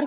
lugar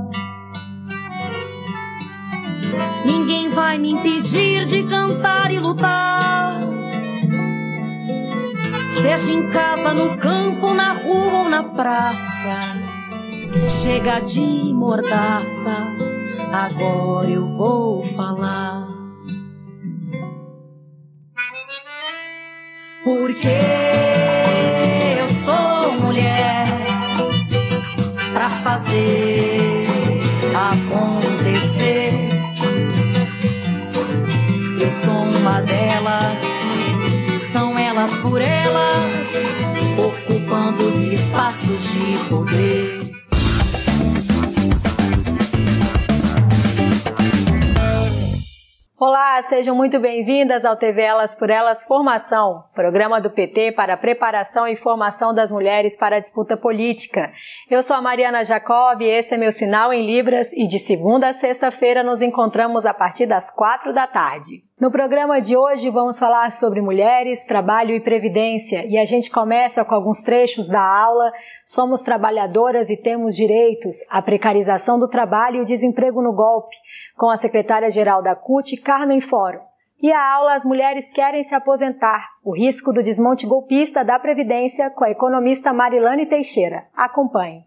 Ninguém vai me impedir de cantar e lutar. Seja em casa, no campo, na rua ou na praça, chega de mordaça, agora eu vou falar. Porque eu sou mulher, pra fazer acontecer. Eu sou uma delas, são elas por elas, ocupando os espaços de poder. Olá, sejam muito bem-vindas ao TV Elas por Elas Formação, programa do PT para a preparação e formação das mulheres para a disputa política. Eu sou a Mariana Jacob e esse é meu Sinal em Libras e de segunda a sexta-feira nos encontramos a partir das 4 da tarde. No programa de hoje vamos falar sobre mulheres, trabalho e previdência, e a gente começa com alguns trechos da aula. Somos trabalhadoras e temos direitos, a precarização do trabalho e o desemprego no golpe, com a secretária-geral da CUT, Carmen Foro. E a aula, as mulheres querem se aposentar, o risco do desmonte golpista da previdência, com a economista Marilane Teixeira. Acompanhe.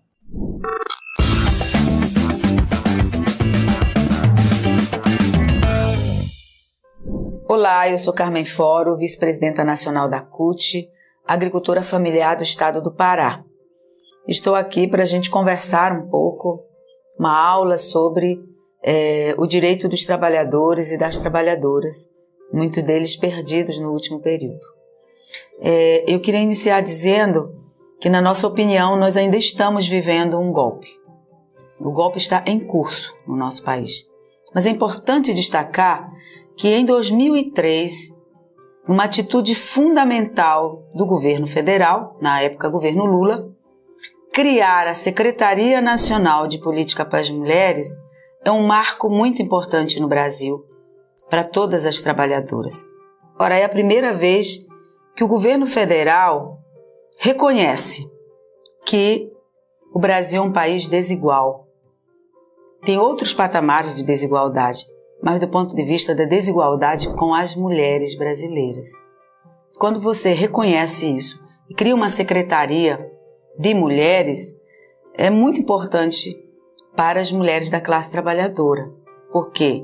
Olá, eu sou Carmen Foro, vice-presidenta nacional da CUT, agricultora familiar do estado do Pará. Estou aqui para a gente conversar um pouco, uma aula sobre o direito dos trabalhadores e das trabalhadoras, muitos deles perdidos no último período. Eu queria iniciar dizendo que, na nossa opinião, nós ainda estamos vivendo um golpe. O golpe está em curso no nosso país. Mas é importante destacar que em 2003, uma atitude fundamental do governo federal, na época governo Lula, criar a Secretaria Nacional de Política para as Mulheres é um marco muito importante no Brasil para todas as trabalhadoras. Ora, é a primeira vez que o governo federal reconhece que o Brasil é um país desigual. Tem outros patamares de desigualdade, mas do ponto de vista da desigualdade com as mulheres brasileiras. Quando você reconhece isso e cria uma secretaria de mulheres, é muito importante para as mulheres da classe trabalhadora, porque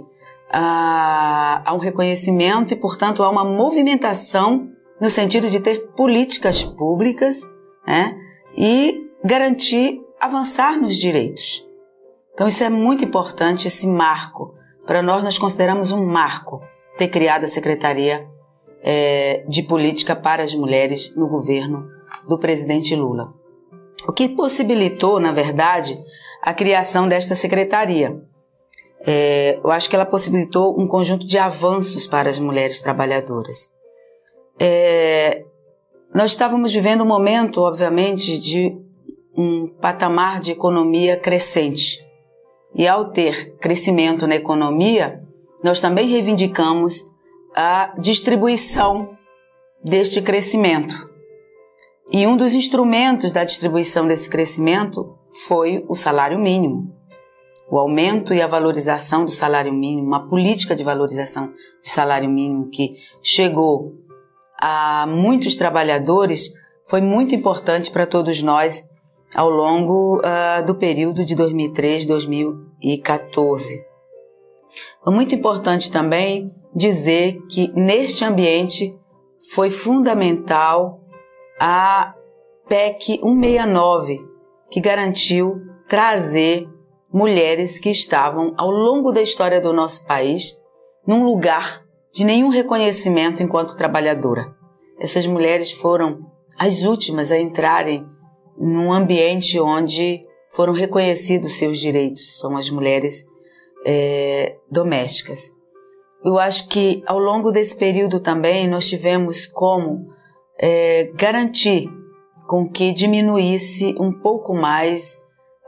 há um reconhecimento e, portanto, há uma movimentação no sentido de ter políticas públicas, né, e garantir avançar nos direitos. Então, isso é muito importante, esse marco. Para nós consideramos um marco ter criado a Secretaria de Política para as Mulheres no governo do presidente Lula. O que possibilitou, na verdade, a criação desta secretaria? Eu acho que ela possibilitou um conjunto de avanços para as mulheres trabalhadoras. Nós estávamos vivendo um momento, obviamente, de um patamar de economia crescente. E ao ter crescimento na economia, nós também reivindicamos a distribuição deste crescimento. E um dos instrumentos da distribuição desse crescimento foi o salário mínimo. O aumento e a valorização do salário mínimo, uma política de valorização do salário mínimo que chegou a muitos trabalhadores, foi muito importante para todos nós ao longo do período de 2003 a 2014. É muito importante também dizer que, neste ambiente, foi fundamental a PEC 169, que garantiu trazer mulheres que estavam, ao longo da história do nosso país, num lugar de nenhum reconhecimento enquanto trabalhadora. Essas mulheres foram as últimas a entrarem num ambiente onde foram reconhecidos seus direitos, são as mulheres domésticas. Eu acho que ao longo desse período também nós tivemos como garantir com que diminuísse um pouco mais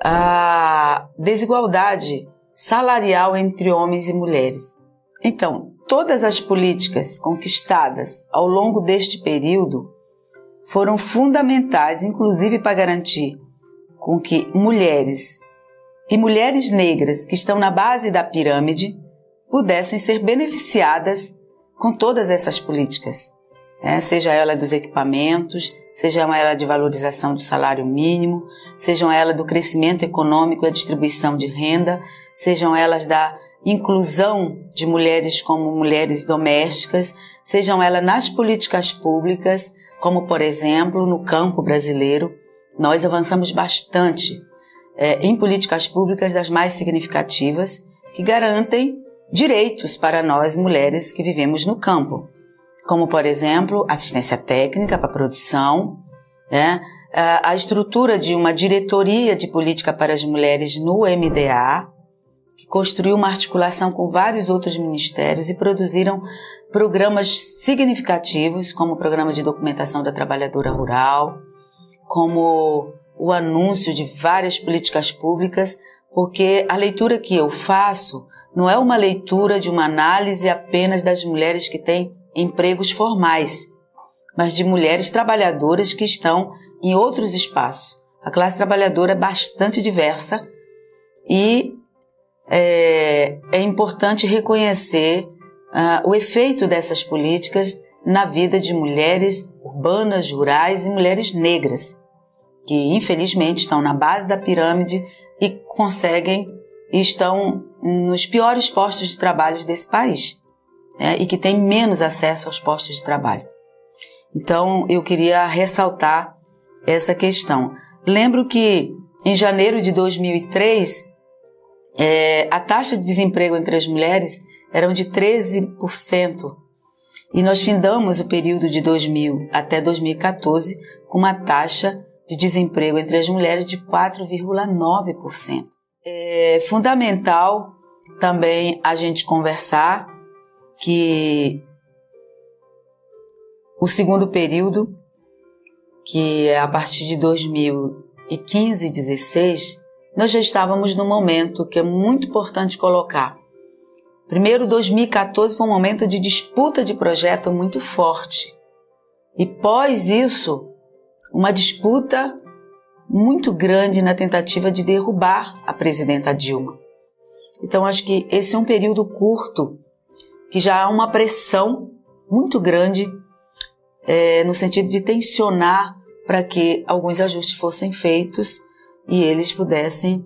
a desigualdade salarial entre homens e mulheres. Então, todas as políticas conquistadas ao longo deste período foram fundamentais, inclusive para garantir com que mulheres e mulheres negras que estão na base da pirâmide pudessem ser beneficiadas com todas essas políticas, né? Seja ela dos equipamentos, seja ela de valorização do salário mínimo, seja ela do crescimento econômico e a distribuição de renda, sejam elas da inclusão de mulheres como mulheres domésticas, sejam elas nas políticas públicas, como por exemplo no campo brasileiro. Nós avançamos bastante em políticas públicas das mais significativas que garantem direitos para nós, mulheres que vivemos no campo, como, por exemplo, assistência técnica para produção, né? A estrutura de uma diretoria de política para as mulheres no MDA, que construiu uma articulação com vários outros ministérios e produziram programas significativos, como o Programa de Documentação da Trabalhadora Rural, como o anúncio de várias políticas públicas, porque a leitura que eu faço não é uma leitura de uma análise apenas das mulheres que têm empregos formais, mas de mulheres trabalhadoras que estão em outros espaços. A classe trabalhadora é bastante diversa e é importante reconhecer o efeito dessas políticas na vida de mulheres urbanas, rurais e mulheres negras, que infelizmente estão na base da pirâmide e conseguem e estão nos piores postos de trabalho desse país, né? E que têm menos acesso aos postos de trabalho. Então, eu queria ressaltar essa questão. Lembro que, em janeiro de 2003, a taxa de desemprego entre as mulheres era de 13%, e nós findamos o período de 2000 até 2014 com uma taxa de desemprego entre as mulheres de 4,9%. É fundamental também a gente conversar que o segundo período, que é a partir de 2015 e 2016, nós já estávamos num momento que é muito importante colocar. Primeiro, 2014 foi um momento de disputa de projeto muito forte. E pós isso, uma disputa muito grande na tentativa de derrubar a presidenta Dilma. Então, acho que esse é um período curto, que já há uma pressão muito grande, no sentido de tensionar para que alguns ajustes fossem feitos e eles pudessem...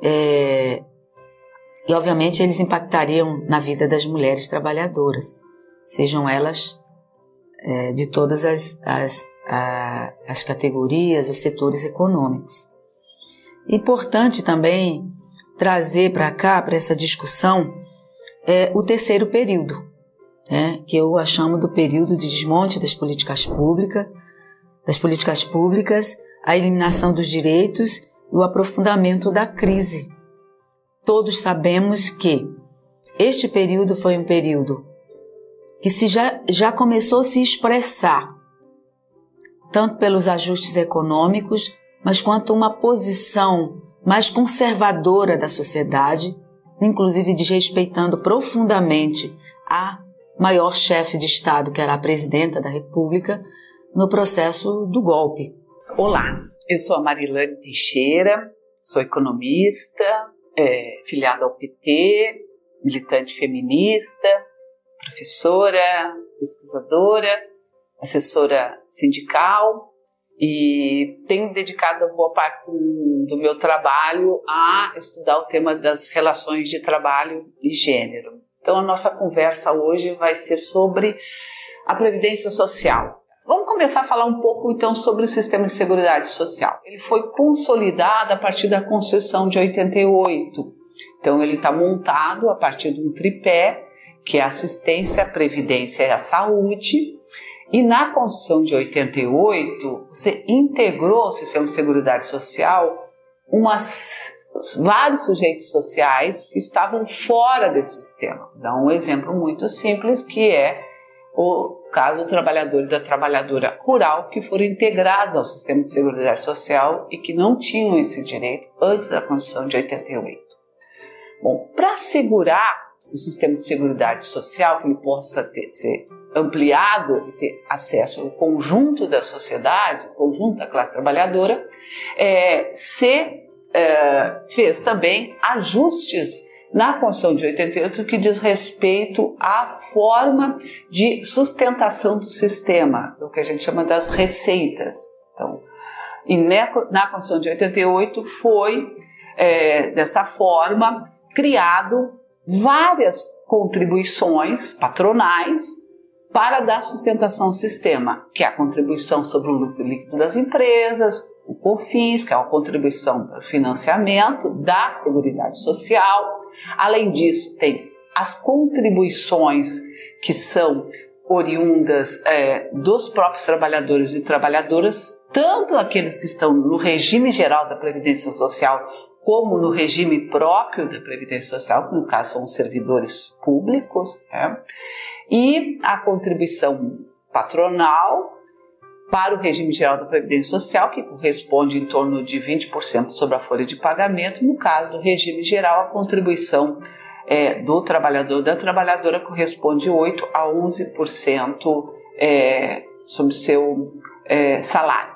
E, obviamente, eles impactariam na vida das mulheres trabalhadoras, sejam elas de todas as categorias, os setores econômicos. Importante também trazer para cá, para essa discussão, o terceiro período, né, que eu chamo do período de desmonte das políticas públicas, a eliminação dos direitos e o aprofundamento da crise. Todos sabemos que este período foi um período que já começou a se expressar tanto pelos ajustes econômicos, mas quanto uma posição mais conservadora da sociedade, inclusive desrespeitando profundamente a maior chefe de Estado, que era a presidenta da República, no processo do golpe. Olá, eu sou a Marilane Teixeira, sou economista, filiada ao PT, militante feminista, professora, pesquisadora, assessora sindical, e tenho dedicado boa parte do meu trabalho a estudar o tema das relações de trabalho e gênero. Então a nossa conversa hoje vai ser sobre a previdência social. Vamos começar a falar um pouco então sobre o sistema de seguridade social. Ele foi consolidado a partir da Constituição de 88. Então ele está montado a partir de um tripé, que é a assistência, a previdência e a saúde. E na Constituição de 88, você integrou o sistema de seguridade social vários sujeitos sociais que estavam fora desse sistema. Dá um exemplo muito simples, que é o caso do trabalhador e da trabalhadora rural que foram integrados ao sistema de seguridade social e que não tinham esse direito antes da Constituição de 88. Bom, para assegurar o sistema de seguridade social, que ele possa ser ampliado e ter acesso ao conjunto da sociedade, ao conjunto da classe trabalhadora, fez também ajustes na Constituição de 88 que diz respeito à forma de sustentação do sistema, o que a gente chama das receitas. Então, na Constituição de 88 foi, dessa forma, criado várias contribuições patronais para dar sustentação ao sistema, que é a contribuição sobre o lucro líquido das empresas, o COFINS, que é uma contribuição para o financiamento da Seguridade Social. Além disso, tem as contribuições que são oriundas dos próprios trabalhadores e trabalhadoras, tanto aqueles que estão no regime geral da Previdência Social, como no regime próprio da Previdência Social, que no caso são os servidores públicos, e a contribuição patronal para o regime geral da Previdência Social, que corresponde em torno de 20% sobre a folha de pagamento. No caso do regime geral, a contribuição do trabalhador, da trabalhadora, corresponde 8% a 11% sobre o seu salário.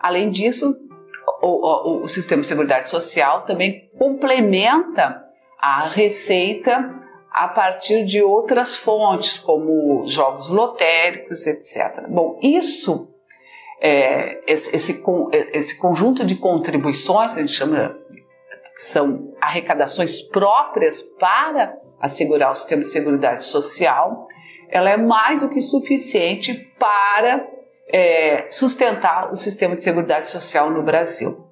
Além disso, o sistema de seguridade social também complementa a receita a partir de outras fontes, como jogos lotéricos, etc. Bom, isso, esse conjunto de contribuições, que a gente chama, que são arrecadações próprias para assegurar o sistema de seguridade social, ela é mais do que suficiente para sustentar o sistema de seguridade social no Brasil.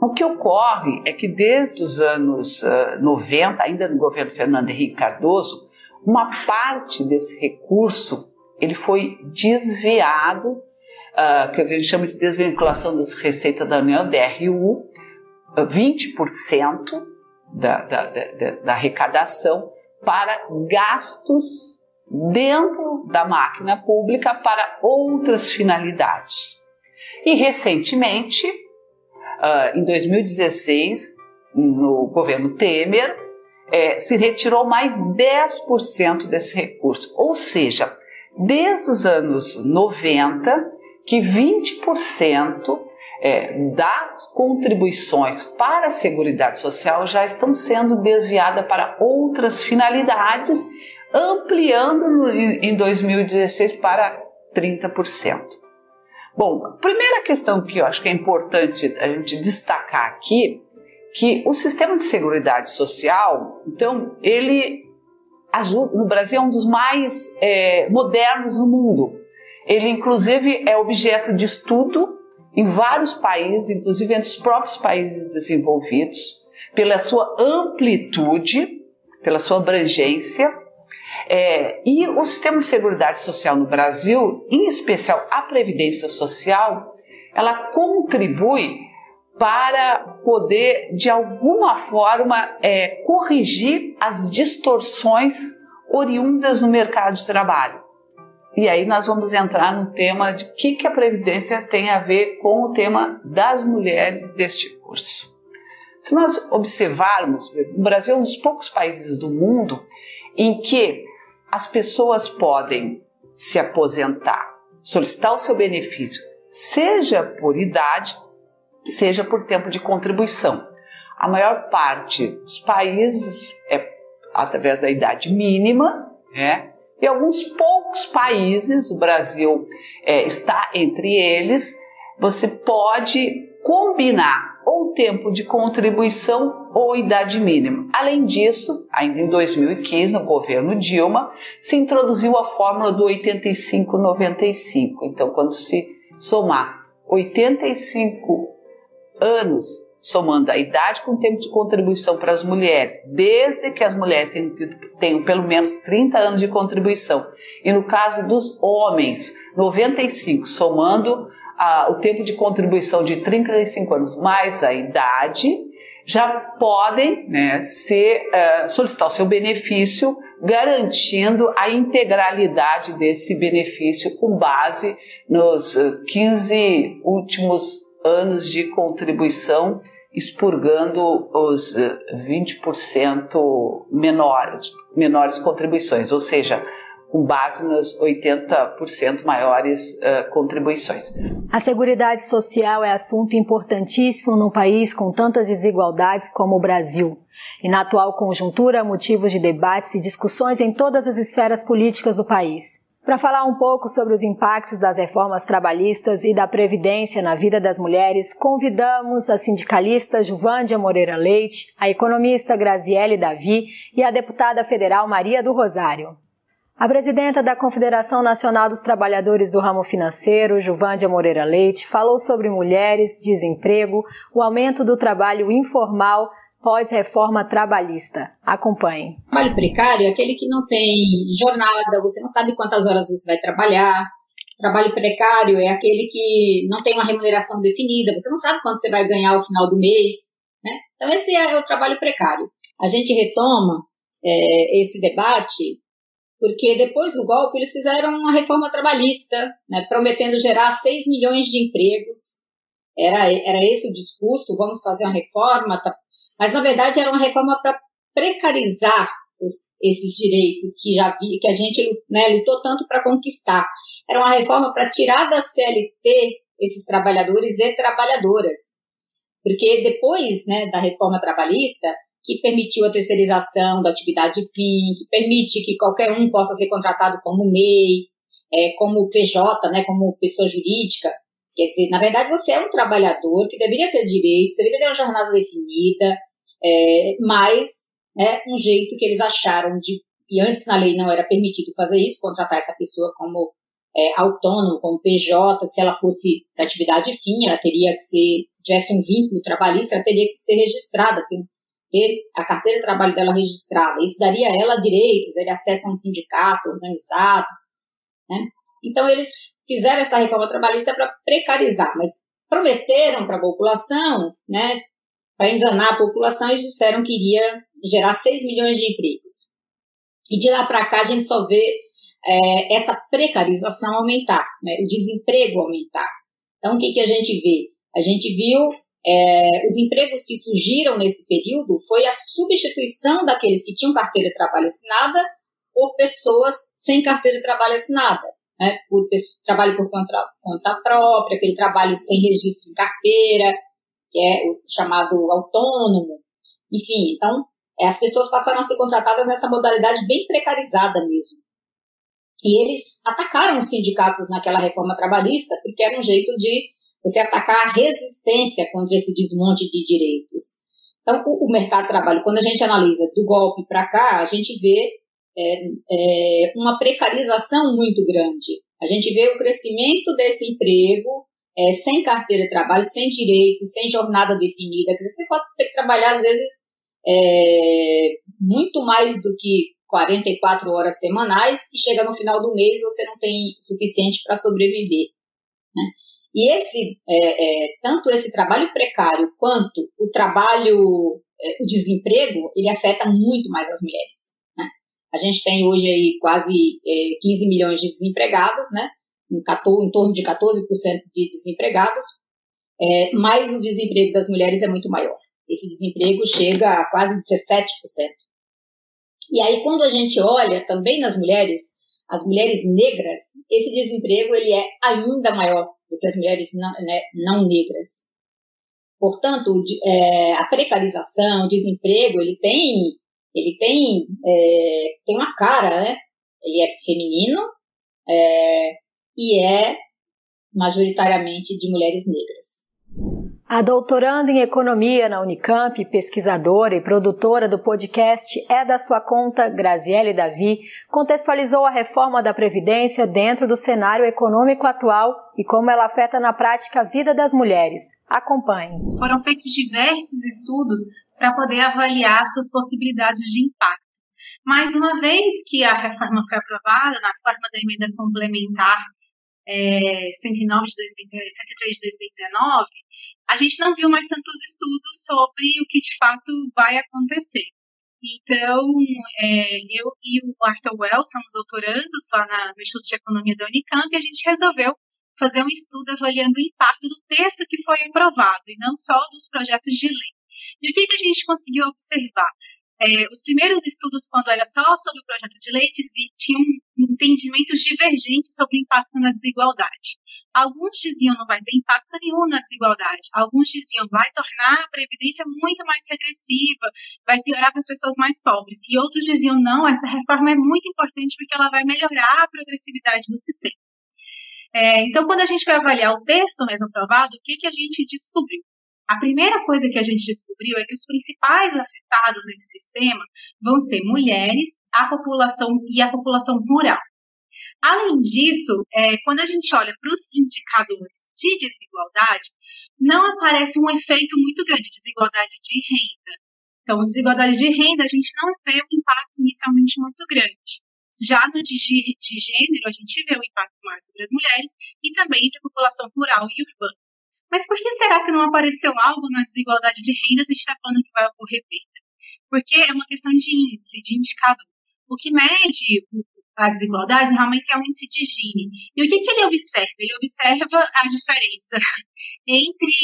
O que ocorre é que desde os anos 90, ainda no governo Fernando Henrique Cardoso, uma parte desse recurso ele foi desviado, que a gente chama de desvinculação das receitas da União, DRU, 20% da arrecadação para gastos dentro da máquina pública para outras finalidades. E recentemente, em 2016, no governo Temer, se retirou mais 10% desse recurso. Ou seja, desde os anos 90, que 20% das contribuições para a Seguridade Social já estão sendo desviadas para outras finalidades, ampliando em 2016 para 30%. Bom, a primeira questão que eu acho que é importante a gente destacar aqui, que o sistema de seguridade social, então, ele ajuda, no Brasil é um dos mais modernos no mundo. Ele, inclusive, é objeto de estudo em vários países, inclusive entre os próprios países desenvolvidos, pela sua amplitude, pela sua abrangência. E o sistema de seguridade social no Brasil, em especial a Previdência Social, ela contribui para poder, de alguma forma, corrigir as distorções oriundas no mercado de trabalho. E aí nós vamos entrar no tema de que a Previdência tem a ver com o tema das mulheres deste curso. Se nós observarmos, o Brasil é um dos poucos países do mundo em que as pessoas podem se aposentar, solicitar o seu benefício, seja por idade, seja por tempo de contribuição. A maior parte dos países é através da idade mínima, e alguns poucos países, o Brasil está entre eles, você pode combinar ou tempo de contribuição ou idade mínima. Além disso, ainda em 2015, no governo Dilma, se introduziu a fórmula do 85-95. Então, quando se somar 85 anos, somando a idade com o tempo de contribuição para as mulheres, desde que as mulheres tenham pelo menos 30 anos de contribuição, e no caso dos homens, 95, somando o tempo de contribuição de 35 anos mais a idade, já podem, né, solicitar o seu benefício, garantindo a integralidade desse benefício com base nos 15 últimos anos de contribuição, expurgando os 20% menores contribuições, ou seja, com base nas 80% maiores contribuições. A Seguridade Social é assunto importantíssimo num país com tantas desigualdades como o Brasil. E na atual conjuntura, motivo de debates e discussões em todas as esferas políticas do país. Para falar um pouco sobre os impactos das reformas trabalhistas e da Previdência na vida das mulheres, convidamos a sindicalista Juvândia Moreira Leite, a economista Graziele Davi e a deputada federal Maria do Rosário. A presidenta da Confederação Nacional dos Trabalhadores do Ramo Financeiro, Juvândia Moreira Leite, falou sobre mulheres, desemprego, o aumento do trabalho informal pós-reforma trabalhista. Acompanhe. O trabalho precário é aquele que não tem jornada, você não sabe quantas horas você vai trabalhar. O trabalho precário é aquele que não tem uma remuneração definida, você não sabe quanto você vai ganhar ao final do mês, né? Então esse é o trabalho precário. A gente retoma esse debate porque depois do golpe eles fizeram uma reforma trabalhista, né, prometendo gerar 6 milhões de empregos. Era esse o discurso, vamos fazer uma reforma, mas na verdade era uma reforma para precarizar esses direitos que a gente, né, lutou tanto para conquistar. Era uma reforma para tirar da CLT esses trabalhadores e trabalhadoras, porque depois, né, da reforma trabalhista, que permitiu a terceirização da atividade PIN, que permite que qualquer um possa ser contratado como MEI, como PJ, né, como pessoa jurídica. Quer dizer, na verdade, você é um trabalhador que deveria ter direitos, deveria ter uma jornada definida, mas, né, um jeito que eles acharam de... E antes na lei não era permitido fazer isso, contratar essa pessoa como autônomo, como PJ. Se ela fosse da atividade FIM, ela teria que ser... Se tivesse um vínculo trabalhista, ela teria que ser registrada, ter a carteira de trabalho dela registrada. Isso daria a ela direitos, ele acessa um sindicato organizado, né? Então, eles fizeram essa reforma trabalhista para precarizar, mas prometeram para a população, né, para enganar a população, eles disseram que iria gerar 6 milhões de empregos. E de lá para cá, a gente só vê essa precarização aumentar, né, o desemprego aumentar. Então, o que a gente vê? A gente viu... os empregos que surgiram nesse período foi a substituição daqueles que tinham carteira de trabalho assinada por pessoas sem carteira de trabalho assinada, né? Por trabalho por conta própria, aquele trabalho sem registro em carteira, que é o chamado autônomo. Enfim, então, as pessoas passaram a ser contratadas nessa modalidade bem precarizada mesmo. E eles atacaram os sindicatos naquela reforma trabalhista porque era um jeito de você atacar a resistência contra esse desmonte de direitos. Então, o mercado de trabalho, quando a gente analisa do golpe para cá, a gente vê uma precarização muito grande. A gente vê o crescimento desse emprego sem carteira de trabalho, sem direitos, sem jornada definida. Quer dizer, você pode ter que trabalhar, às vezes, muito mais do que 44 horas semanais e chega no final do mês você não tem suficiente para sobreviver, né? E tanto esse trabalho precário quanto o trabalho, o desemprego, ele afeta muito mais as mulheres, né? A gente tem hoje aí quase 15 milhões de desempregados, né? Em torno de 14% de desempregados, mas o desemprego das mulheres é muito maior. Esse desemprego chega a quase 17%. E aí, quando a gente olha também nas mulheres, as mulheres negras, esse desemprego ele é ainda maior do que as mulheres não, né, não negras. Portanto, a precarização, o desemprego, ele tem uma cara, né? Ele é feminino e é majoritariamente de mulheres negras. A doutoranda em Economia na Unicamp, pesquisadora e produtora do podcast É da Sua Conta, Graziele Davi, contextualizou a reforma da Previdência dentro do cenário econômico atual e como ela afeta na prática a vida das mulheres. Acompanhe. Foram feitos diversos estudos para poder avaliar suas possibilidades de impacto. Mas uma vez que a reforma foi aprovada na forma da Emenda Complementar 109 de 2003, 103 de 2019, a gente não viu mais tantos estudos sobre o que de fato vai acontecer. Então, eu e o Arthur Wells somos doutorandos lá no Instituto de Economia da Unicamp, e a gente resolveu fazer um estudo avaliando o impacto do texto que foi aprovado, e não só dos projetos de lei. E o que a gente conseguiu observar? Os primeiros estudos, quando era só sobre o projeto de lei, tinham entendimentos divergentes sobre o impacto na desigualdade. Alguns diziam não vai ter impacto nenhum na desigualdade. Alguns diziam vai tornar a Previdência muito mais regressiva, vai piorar para as pessoas mais pobres. E outros diziam não, essa reforma é muito importante porque ela vai melhorar a progressividade do sistema. Então, quando a gente foi avaliar o texto mesmo aprovado, o que a gente descobriu? A primeira coisa que a gente descobriu é que os principais afetados nesse sistema vão ser mulheres, a população e a população rural. Além disso, quando a gente olha para os indicadores de desigualdade, não aparece um efeito muito grande de desigualdade de renda. Então, desigualdade de renda, a gente não vê um impacto inicialmente muito grande. Já no de gênero, a gente vê um impacto maior sobre as mulheres e também entre a população rural e urbana. Mas por que será que não apareceu algo na desigualdade de renda se a gente está falando que vai ocorrer perda? Porque é uma questão de índice, de indicador. O que mede a desigualdade realmente é o índice de Gini. E o que ele observa? Ele observa a diferença entre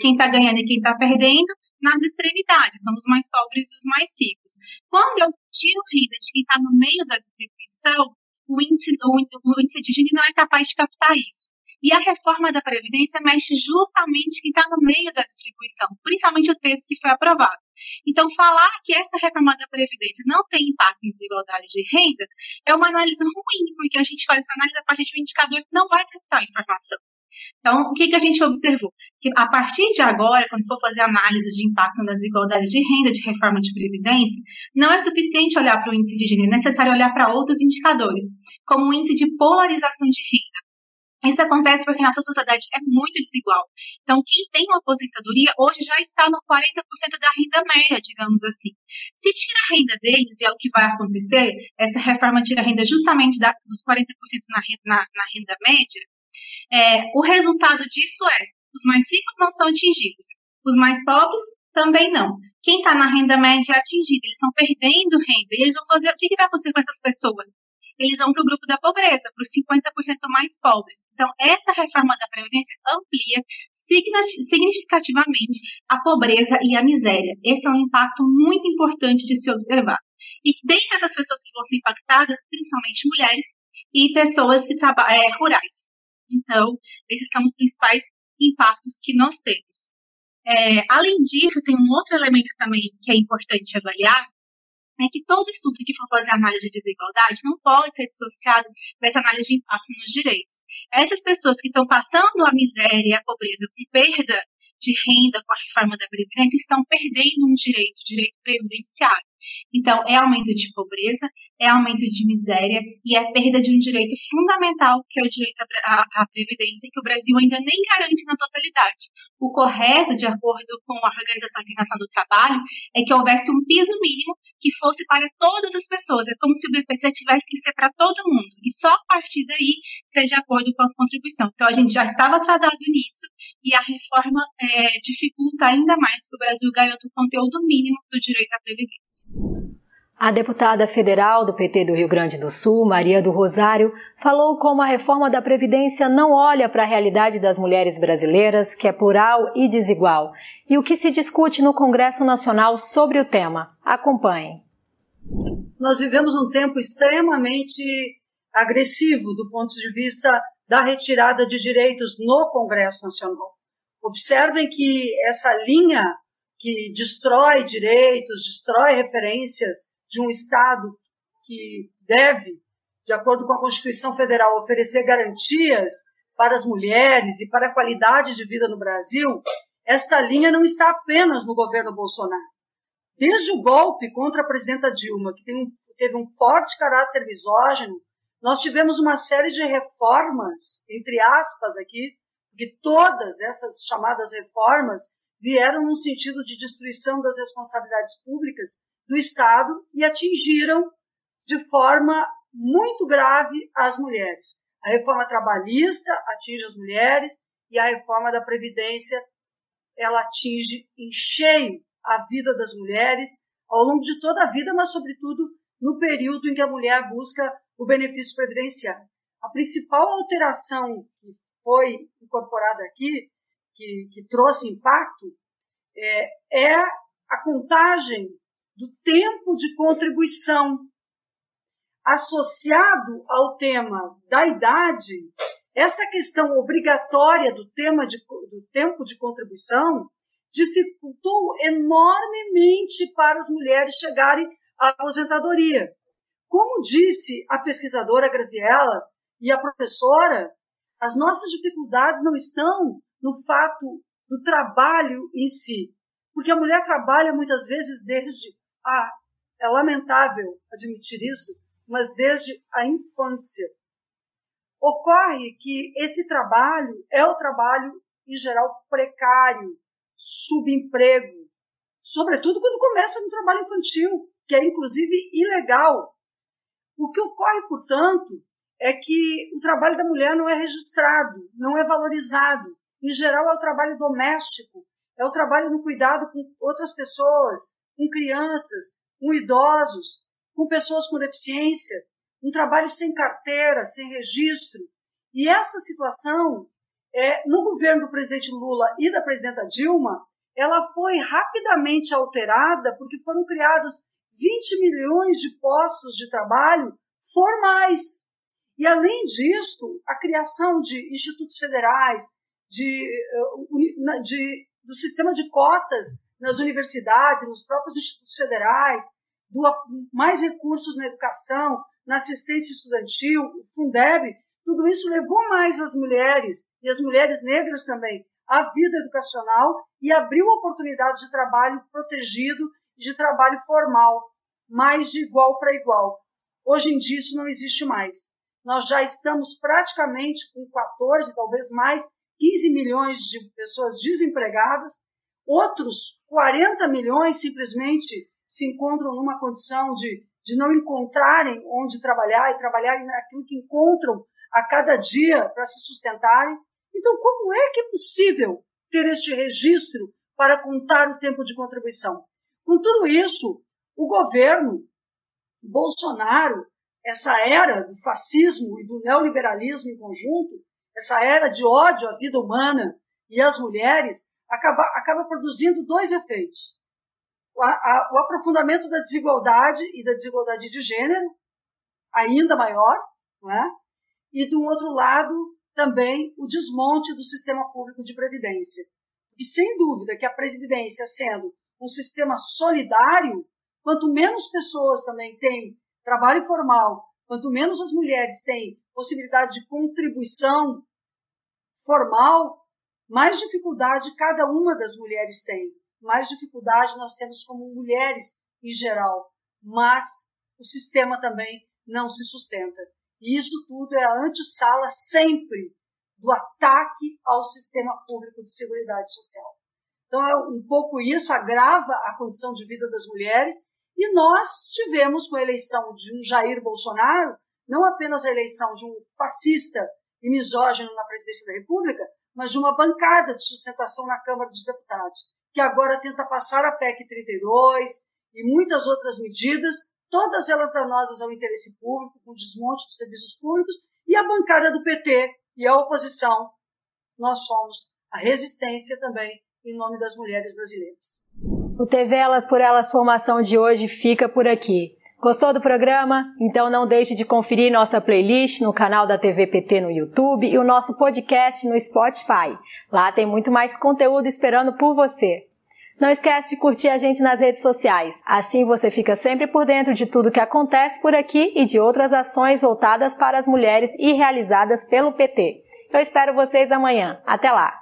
quem está ganhando e quem está perdendo nas extremidades. Então, os mais pobres e os mais ricos. Quando eu tiro renda de quem está no meio da distribuição, o índice de Gini não é capaz de captar isso. E a reforma da Previdência mexe justamente quem está no meio da distribuição, principalmente o texto que foi aprovado. Então, falar que essa reforma da Previdência não tem impacto em desigualdade de renda é uma análise ruim, porque a gente faz essa análise a partir de um indicador que não vai captar a informação. Então, o que a gente observou? Que a partir de agora, quando for fazer análise de impacto na desigualdade de renda de reforma de Previdência, não é suficiente olhar para o índice de Gini, é necessário olhar para outros indicadores, como o índice de polarização de renda. Isso acontece porque a nossa sociedade é muito desigual. Então, quem tem uma aposentadoria hoje já está no 40% da renda média, digamos assim. Se tira a renda deles, e é o que vai acontecer, essa reforma tira a renda justamente dos 40% na renda média, o resultado disso é, os mais ricos não são atingidos, os mais pobres também não. Quem está na renda média é atingido, eles estão perdendo renda, e eles vão fazer, o que vai acontecer com essas pessoas? Eles vão para o grupo da pobreza, para os 50% mais pobres. Então, essa reforma da Previdência amplia significativamente a pobreza e a miséria. Esse é um impacto muito importante de se observar. E dentre essas pessoas que vão ser impactadas, principalmente mulheres e pessoas que rurais. Então, esses são os principais impactos que nós temos. Além disso, tem um outro elemento também que é importante avaliar, é que todo estudo que for fazer análise de desigualdade não pode ser dissociado dessa análise de impacto nos direitos. Essas pessoas que estão passando a miséria e a pobreza com perda de renda com a reforma da Previdência estão perdendo um direito previdenciário. Então, é aumento de pobreza, é aumento de miséria e é perda de um direito fundamental, que é o direito à Previdência, que o Brasil ainda nem garante na totalidade. O correto, de acordo com a Organização Internacional do Trabalho, é que houvesse um piso mínimo que fosse para todas as pessoas. É como se o BPC tivesse que ser para todo mundo. E só a partir daí ser de acordo com a contribuição. Então, a gente já estava atrasado nisso e a reforma dificulta ainda mais que o Brasil garanta o conteúdo mínimo do direito à Previdência. A deputada federal do PT do Rio Grande do Sul, Maria do Rosário, falou como a reforma da Previdência não olha para a realidade das mulheres brasileiras, que é plural e desigual, e o que se discute no Congresso Nacional sobre o tema. Acompanhem. Nós vivemos um tempo extremamente agressivo do ponto de vista da retirada de direitos no Congresso Nacional. Observem que essa linha que destrói direitos, destrói referências de um Estado que deve, de acordo com a Constituição Federal, oferecer garantias para as mulheres e para a qualidade de vida no Brasil, esta linha não está apenas no governo Bolsonaro. Desde o golpe contra a presidenta Dilma, que teve um forte caráter misógino, nós tivemos uma série de reformas, entre aspas aqui, porque todas essas chamadas reformas vieram num sentido de destruição das responsabilidades públicas do Estado e atingiram de forma muito grave as mulheres. A reforma trabalhista atinge as mulheres e a reforma da Previdência, ela atinge em cheio a vida das mulheres ao longo de toda a vida, mas, sobretudo, no período em que a mulher busca o benefício previdenciário. A principal alteração que foi incorporada aqui, que trouxe impacto, é a contagem do tempo de contribuição associado ao tema da idade. Essa questão obrigatória do tempo de contribuição dificultou enormemente para as mulheres chegarem à aposentadoria. Como disse a pesquisadora Graziela e a professora, as nossas dificuldades não estão no fato do trabalho em si, porque a mulher trabalha muitas vezes desde a... é lamentável admitir isso, mas desde a infância. Ocorre que esse trabalho é o trabalho, em geral, precário, subemprego, sobretudo quando começa no trabalho infantil, que é, inclusive, ilegal. O que ocorre, portanto, é que o trabalho da mulher não é registrado, não é valorizado. Em geral, é o trabalho doméstico, é o trabalho no cuidado com outras pessoas, com crianças, com idosos, com pessoas com deficiência, um trabalho sem carteira, sem registro. E essa situação, no governo do presidente Lula e da presidenta Dilma, ela foi rapidamente alterada porque foram criados 20 milhões de postos de trabalho formais. E, além disso, a criação de institutos federais, do sistema de cotas nas universidades, nos próprios institutos federais, mais recursos na educação, na assistência estudantil, o Fundeb, tudo isso levou mais as mulheres, e as mulheres negras também, à vida educacional e abriu oportunidades de trabalho protegido, de trabalho formal, mais de igual para igual. Hoje em dia isso não existe mais. Nós já estamos praticamente com 14, talvez mais, 15 milhões de pessoas desempregadas, outros 40 milhões simplesmente se encontram numa condição de não encontrarem onde trabalhar e trabalharem naquilo que encontram a cada dia para se sustentarem. Então, como é que é possível ter este registro para contar o tempo de contribuição? Com tudo isso, o governo Bolsonaro, essa era do fascismo e do neoliberalismo em conjunto, essa era de ódio à vida humana e às mulheres, acaba produzindo dois efeitos. O aprofundamento da desigualdade e da desigualdade de gênero, ainda maior, não é? E, do outro lado, também o desmonte do sistema público de previdência. E, sem dúvida, que a previdência, sendo um sistema solidário, quanto menos pessoas também têm trabalho formal, quanto menos as mulheres têm possibilidade de contribuição formal, mais dificuldade cada uma das mulheres tem. Mais dificuldade nós temos como mulheres em geral, mas o sistema também não se sustenta. E isso tudo é a antessala sempre do ataque ao sistema público de seguridade social. Então, é um pouco isso, agrava a condição de vida das mulheres, e nós tivemos com a eleição de um Jair Bolsonaro, não apenas a eleição de um fascista e misógino na presidência da República, mas de uma bancada de sustentação na Câmara dos Deputados, que agora tenta passar a PEC 32 e muitas outras medidas, todas elas danosas ao interesse público, com desmonte dos serviços públicos, e a bancada do PT e a oposição. Nós somos a resistência também em nome das mulheres brasileiras. O TV Elas por Elas Formação de hoje fica por aqui. Gostou do programa? Então não deixe de conferir nossa playlist no canal da TV PT no YouTube e o nosso podcast no Spotify. Lá tem muito mais conteúdo esperando por você. Não esquece de curtir a gente nas redes sociais. Assim você fica sempre por dentro de tudo que acontece por aqui e de outras ações voltadas para as mulheres e realizadas pelo PT. Eu espero vocês amanhã. Até lá!